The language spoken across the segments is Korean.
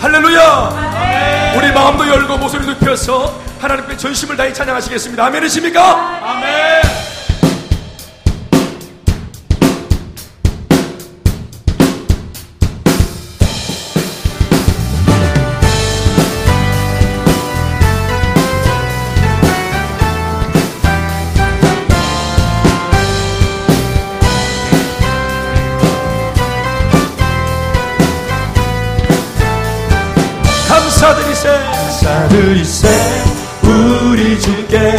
할렐루야. 우리 마음도 열고 목소리 높여서 하나님께 전심을 다해 찬양하시겠습니다. 아멘이십니까? 아멘. 감사드리세 우리 주께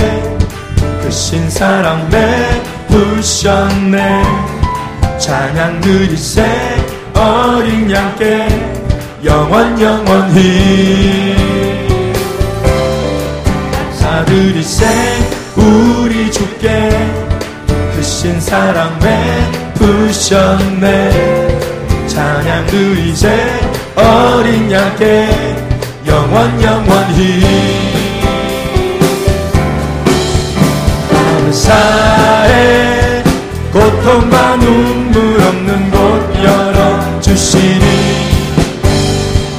그 신사랑 베푸셨네. 찬양 드리세 어린 양께 영원히. 감사드리세 우리 주께 그 신사랑 베푸셨네. 찬양 드리세 어린 양께 영원히. 감사해 고통과 눈물 없는 곳 열어주시니.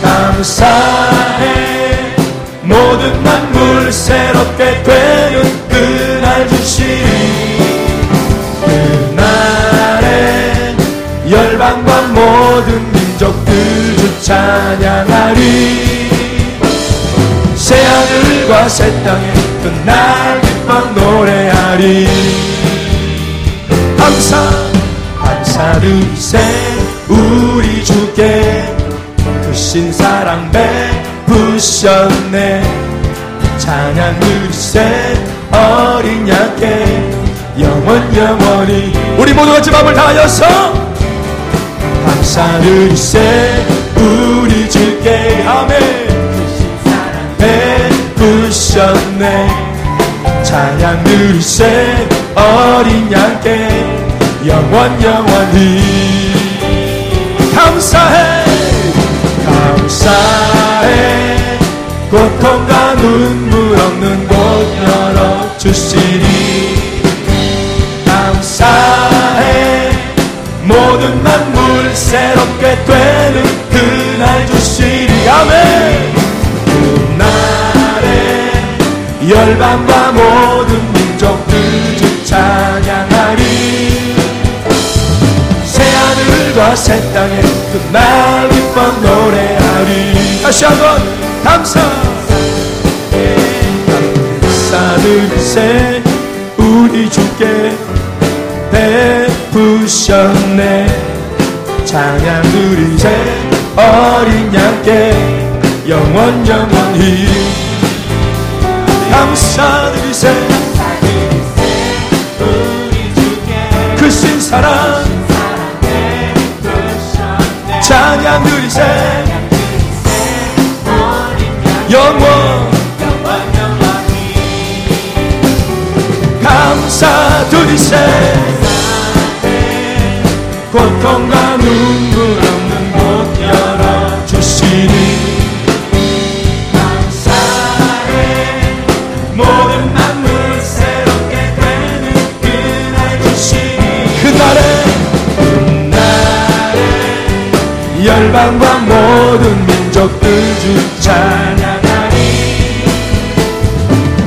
감사해 모든 만물 새롭게 되는 그날 주시니. 그날에 열방과 모든 민족들 주 찬양하리. 새하늘과 새 땅에 그날 기뻐 노래하리. 감사드리세 우리 주께 그 신사랑 베푸셨네. 찬양 드리세 어린 양께 영원히. 우리 모두같이 마음을 다하여서 감사드리세 우리 주께. 아멘. 베푸셨네. 찬양 드리세 어린 양께 영원히. 감사해. 감사해 고통과 눈물 없는 곳 열어주시니. 감사해 모든 만물 새롭게 되는 그날 주시니. 아멘. 그날에 열방과 모든 민족들 주 찬양하리. 새하늘과 새 땅에 그날 기뻐 노래하리. 다시 한번 감사. 감사드리세 우리 주께 베푸셨네. 찬양 드리세 어린 양께 영원히. 감사드리세 우리 주께 그 신사랑 베푸셨네. 찬양 드리세 영원히. 감사드리세 고통과 눈물 없는 곳 열어주시니. 열방과 모든 민족들 주 찬양하리.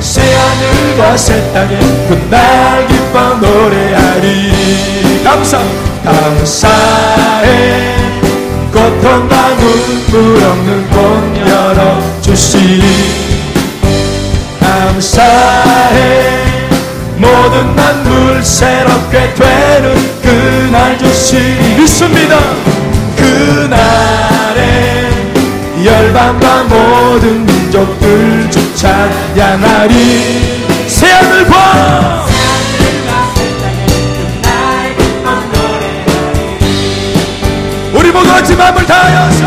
새하늘과 새 땅에 그날 기뻐 노래하리. 감사해 고통과 눈물 없는 곳 열어주시니. 감사해 모든 만물 새롭게 되는 그날 주시니. 믿습니다. 그날에 열방과 모든 민족들 주 찬양하리. 새하늘과 새 땅에 그날 기뻐 노래하리. 우리 모두 같이 마음을 다하여서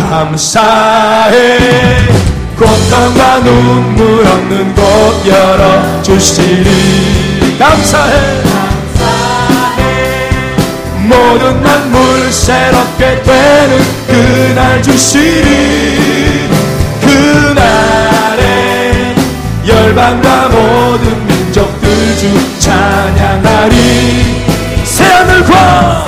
감사해 고통과 눈물 없는 곳 열어주시리. 감사해 모든 만물 새롭게 되는 그날 주시리. 그날에 열방과 모든 민족들 주 찬양하리. 새하늘과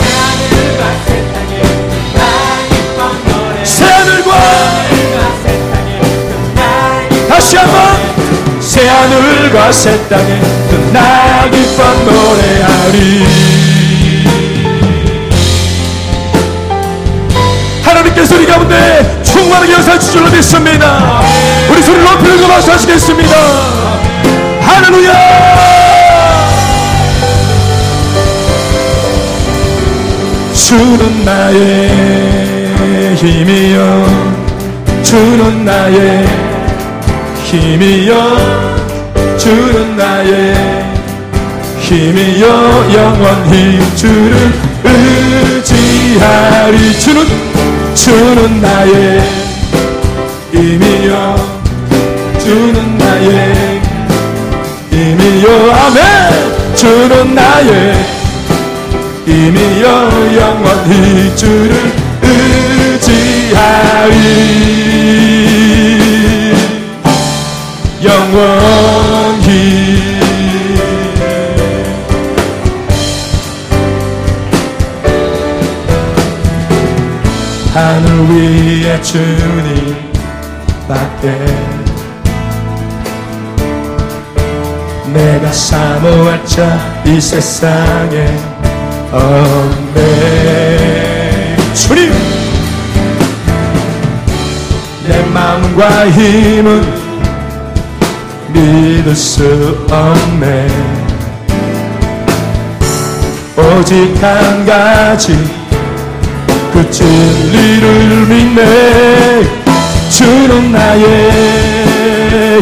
새하늘과 다시 한번 새하늘과 새 땅에 나 기뻐 노래하리. 하나님께서 우리 가운데 충만하게 역사 주시려 믿습니다. 우리 소리를 높이 들고 박수하시겠습니다. 할렐루야. 주는 나의 힘이여, 주는 나의 힘이여, 주는 나의 힘이여, 영원히 주를 의지하리. 주는 나의 힘이여, 주는 나의 힘이여, 아멘. 주는 나의 힘이여, 영원히 주를 의지하리. 영원히. 하늘 위에 주님 밖에 내가 사모할 자 이 세상에 없네. 주님, 내 마음과 힘은 믿을 수 없네. 오직 한 가지 그 진리를 믿네. 주는 나의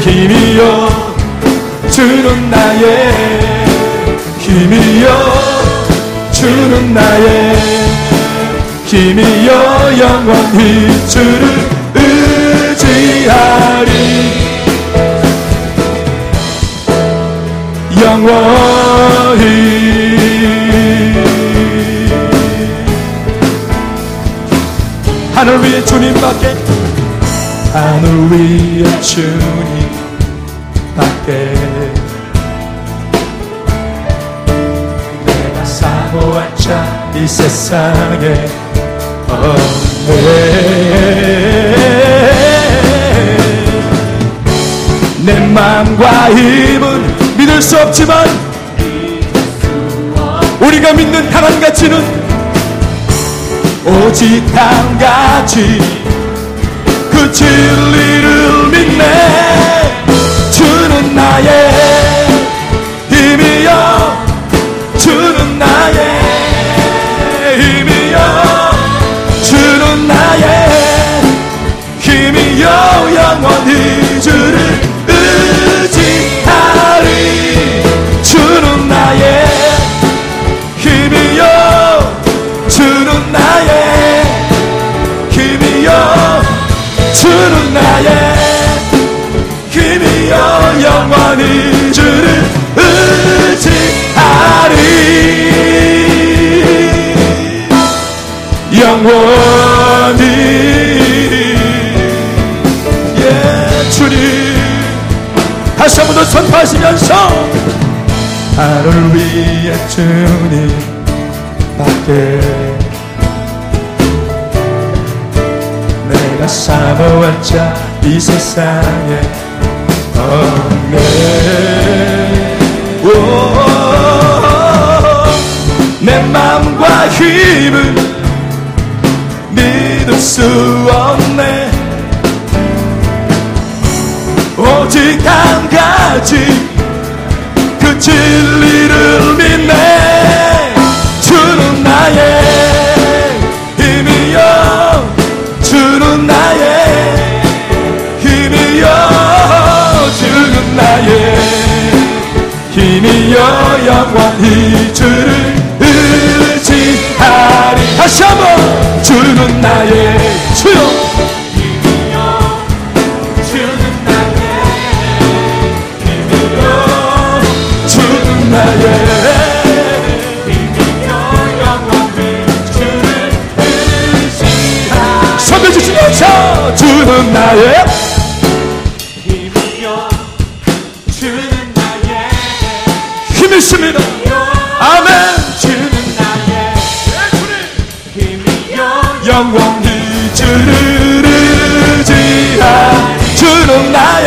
힘이여, 주는 나의 힘이여, 주는 나의 힘이여, 영원히 주를 의지하리. 영원히. 하늘 위에 주님 밖에, 하늘 위에 주님 밖에 내가 사모할 자 이 세상에 없네. 내 마음과 힘은 믿을 수 없지만 우리가 믿는 다른 가치는 오직 한 가지 그 진리를 믿네. 주는 나의 힘이여, 주는 나의 힘이여, 주는 나의 힘이여, 영원히 주를 의지하리. 주는 나의 힘이여, 주는 나의 힘이여, 주는 나의 힘이여, 영원히 주를 의지하리. 영원히. 예, 주님. 다시 한 번 더 선포하시면서 나를 위해 주님 밖에 내가 사모할 자 이 세상에 없네. 내 마음과 힘을 믿을 수 없네. 오직 한 가지 그 진리를 믿네. 주는 나의 힘이여, 주는 나의 힘이여, 주는 나의 힘이여, 영원히 주를 의지하리. 다시 한번. 주는 나의 주여 힘이여, 주는 나의 힘이여, 주는 나의 주시면서. 주는 나의 힘이여, 주는 나의 힘이십니다. 아멘. 주는 나의 힘이여, 영원히 주를 의지하리. 주는 나의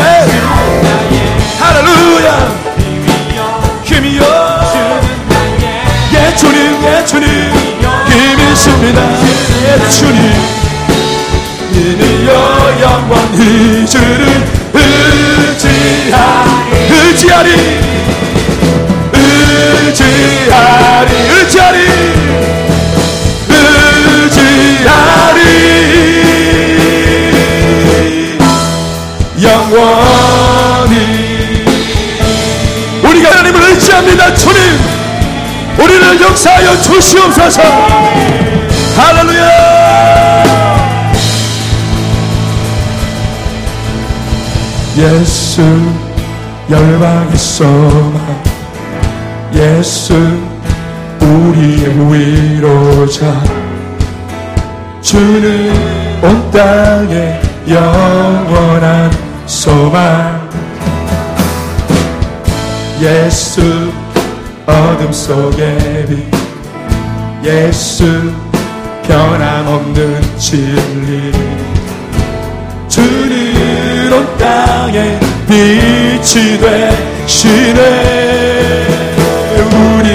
이 주를 의지하리 영원히. 우리가 하나님을 의지합니다. 주님, 우리를 역사하여 주시옵소서. 할렐루야. 예수 열방의 소망, 예수 우리의 위로자, 주는 온 땅의 영원한 소망. 예수 어둠 속의 빛, 예수 변함없는 진리, 주는 온 땅의 빛이 되시네. 우리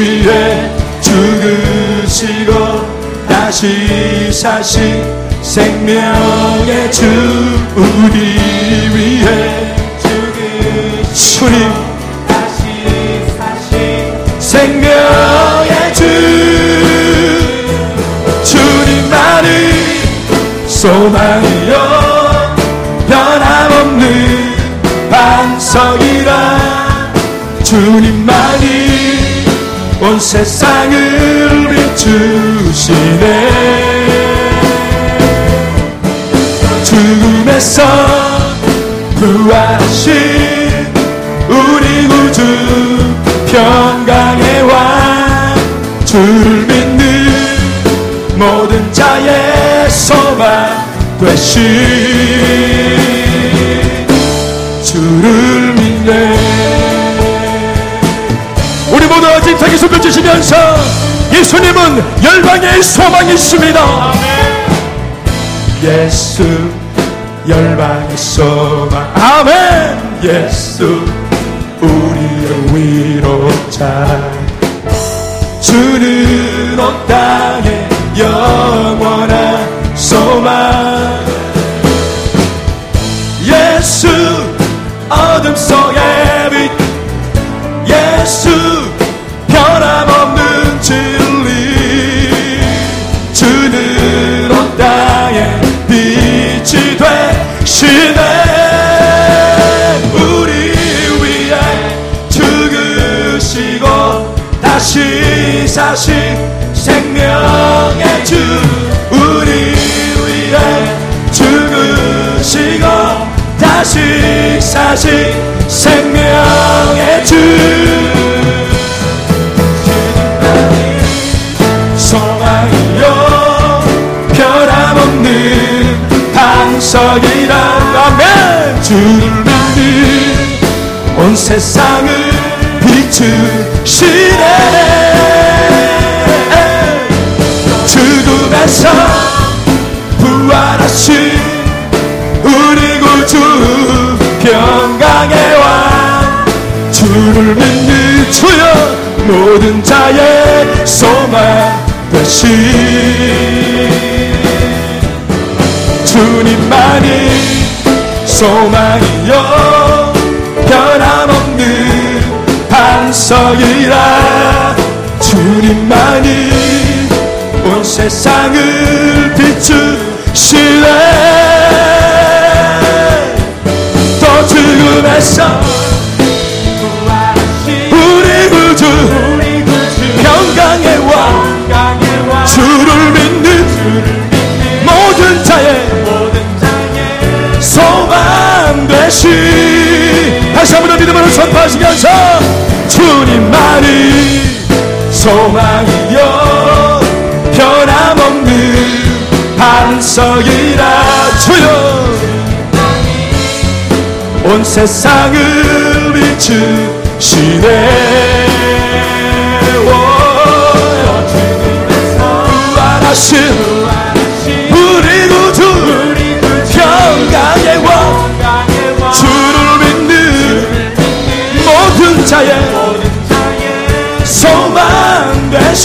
위해 죽으시고 다시 사신 생명의 주, 우리 위해 죽으시고 주님 다시 사신 생명의 주, 주님만이 소망이여 변함없는 반석이라. 주님만이 온 세상을 비추시네. 죽음에서 부활하신 우리 구주 평강의 왕, 주를 믿는 모든 자의 소망 되신 주를 믿네. 우리 모두 어짓하게 손을 주시면서 예수님은 열방의 소망이 있습니다. 아멘. 예수 열방의 소망. 아멘. 예수 우리의 위로자, 주는 온 땅의 영원한 소망. 예수 어둠 속의 빛, 예수 변함없는 진리, 주는 온 땅의 빛이 되시네. 우리 위에 죽으시고 다시 사신 생명의 주, 우리 위에 죽으시고 다시 사신 생명의 주, 아멘. 주님이 온 세상을 비추시네. 죽음에서 부활하신 우리 구주 평강의 왕, 주를 믿는 주여 모든 자의 소망 되신 주님만이 소망이여 변함없는 반석이라. 주님만이 온 세상을 비추시네. 또 죽음에서 우리 구주 평강의 왕, 주를 믿는 모든 자의 소망 되신, 다시 한번 믿음으로 선포하시면서 주님만이 소망이여 변함없는 반석이라. 주여 온 세상을 비추시네. 부활하신 평강의 왕, 주를 믿는 모든 자의 소망 되신,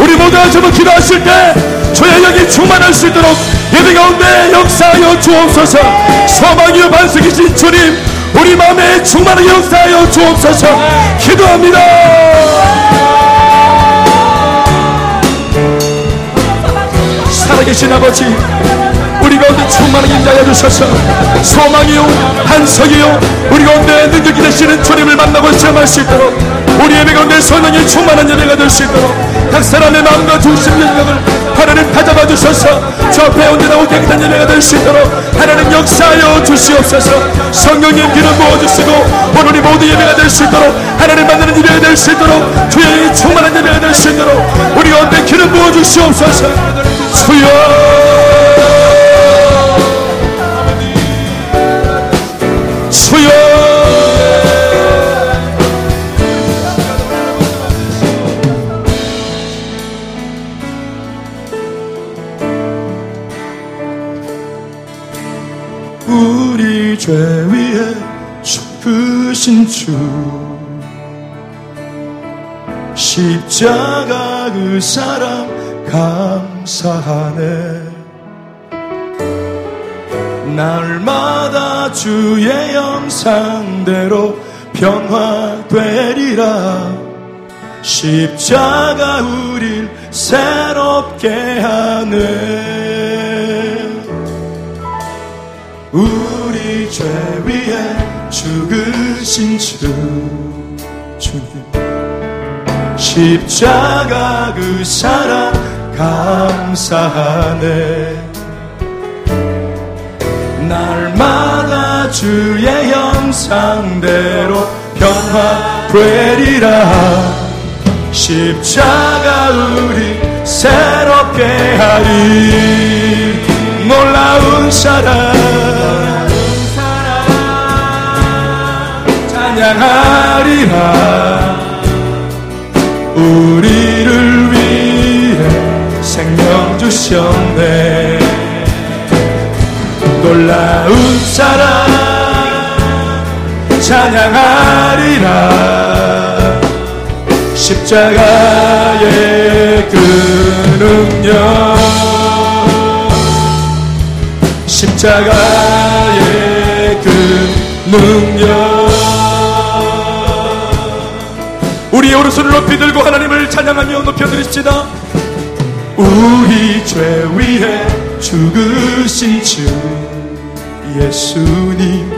우리 모두 한번 기도하실 때 주의 영이 충만할 수 있도록 예배 가운데 역사하여 주옵소서. 소망이여 반석이신 주님, 우리 마음에 충만하게 역사하여 주옵소서. 기도합니다. 살아계신 아버지, 우리 가운데 충만하게 임하여 주셔서 소망이요 반석이요 우리 가운데 능력이 되시는 주님을 만나고 체험할 수 있도록, 우리 예배 가운데 성령이 충만한 예배가 될 수 있도록 각 사람의 마음과 중심 능력을 하나님 다잡아 주셔서 저 앞에 온전하고 깨끗한 예배가 될 수 있도록 하나님 역사하여 주시옵소서. 성령님 기름 부어주시고 오늘이 모두 예배가 될 수 있도록, 하나님 만나는 예배가 될 수 있도록, 주의 충만한 예배가 될 수 있도록 우리 가운데 기름 부어주시옵소서. 주여, 주여, 우리 죄 위에 죽으신 주, 십자가 그 사랑 감사하네. 날마다 주의 형상대로 변화되리라. 십자가 우릴 새롭게 하네. 우리 죄 위에 죽으신 주님, 십자가 그 사랑 감사하네. 날마다 주의 형상대로 변화되리라. 십자가 우리 새롭게 하리. 놀라운 사랑 찬양하리라. 우리를 위해 생명 주셨네. 놀라운 사랑 찬양하리라. 십자가의 그 능력, 십자가의 그 능력. 우리의 오른손을 높이 들고 하나님을 찬양하며 높여드립시다. 우리 죄 위에 죽으신 주 예수님,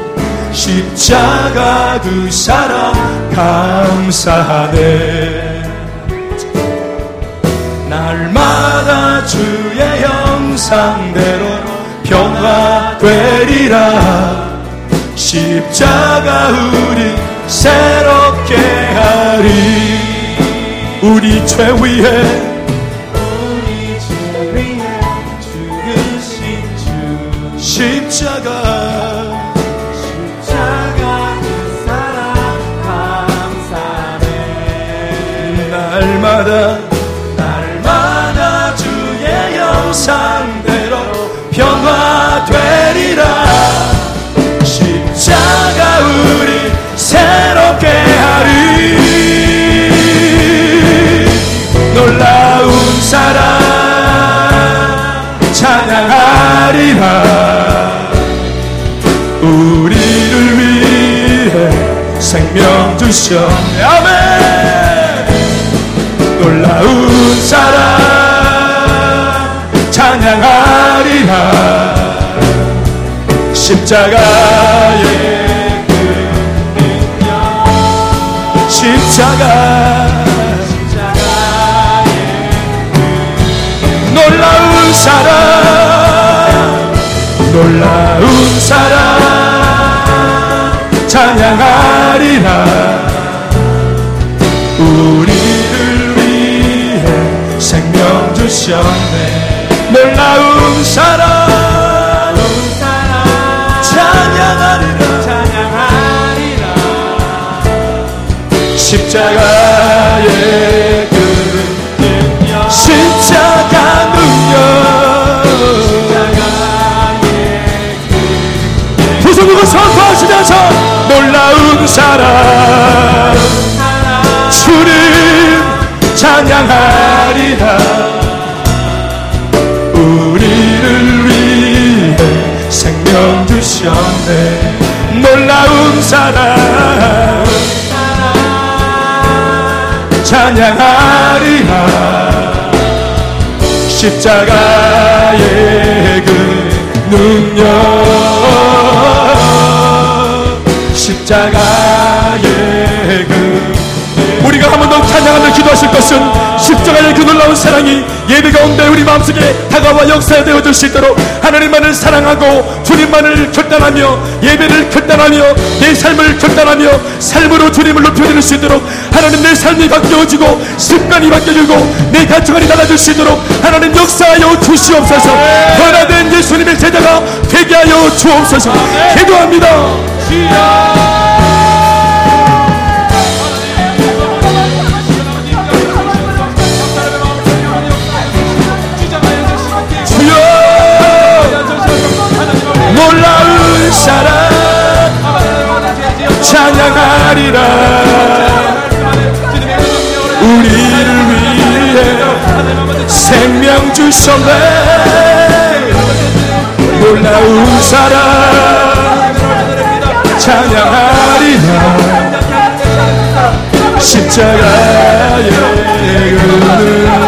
십자가 그 사랑 감사하네. 날마다 주의 형상대로 변화되리라. 십자가 우리 새롭게 하리. 우리 죄 위에 죽으신 주 십자가 그 사랑 감사하네. 날마다 주의 형상대로 변화되리라. 십자가 우리 새롭게 하리. 놀라운 사랑 찬양하리라. 우리를 위해 생명 주셨네. 아멘. 놀라운 사랑 찬양하리라. 십자가에 십자가의 놀라운 사랑, 놀라운 사랑 찬양하리라. 우리를 위해 생명 주셨네. 놀라운 사랑 찬양하리라. 십자가의 그 능력, 십자가 능력, 십자가의 그 능력. 두 손으로 선포하시면서 놀라운 사랑 주님 찬양하리라. 처음 드셨네 놀라운 사랑 찬양하리라 십자가의 그 능력 십자가의 그 우리가 한 번 더 찬양하며 기도하실 것은 십자가의 그 놀라운 사랑이 예배 가운데 우리 마음속에 다가와 역사되어 줄 수 있도록 하나님만을 사랑하고 주님만을 결단하며 예배를 결단하며 내 삶을 결단하며 삶으로 주님을 높여드릴 수 있도록 하나님 내 삶이 바뀌어지고 습관이 바뀌어지고 내 가치관이 달라질 수 있도록 하나님 역사하여 주시옵소서 변화된 예수님의 제자가 되게 하여 주옵소서 기도합니다 놀라운 사랑 찬양하리라 우리를 위해 생명 주셨네 놀라운 사랑 찬양하리라 십자가의 은혜로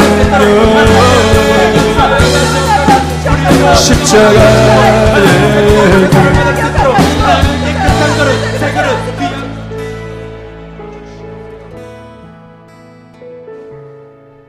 십자가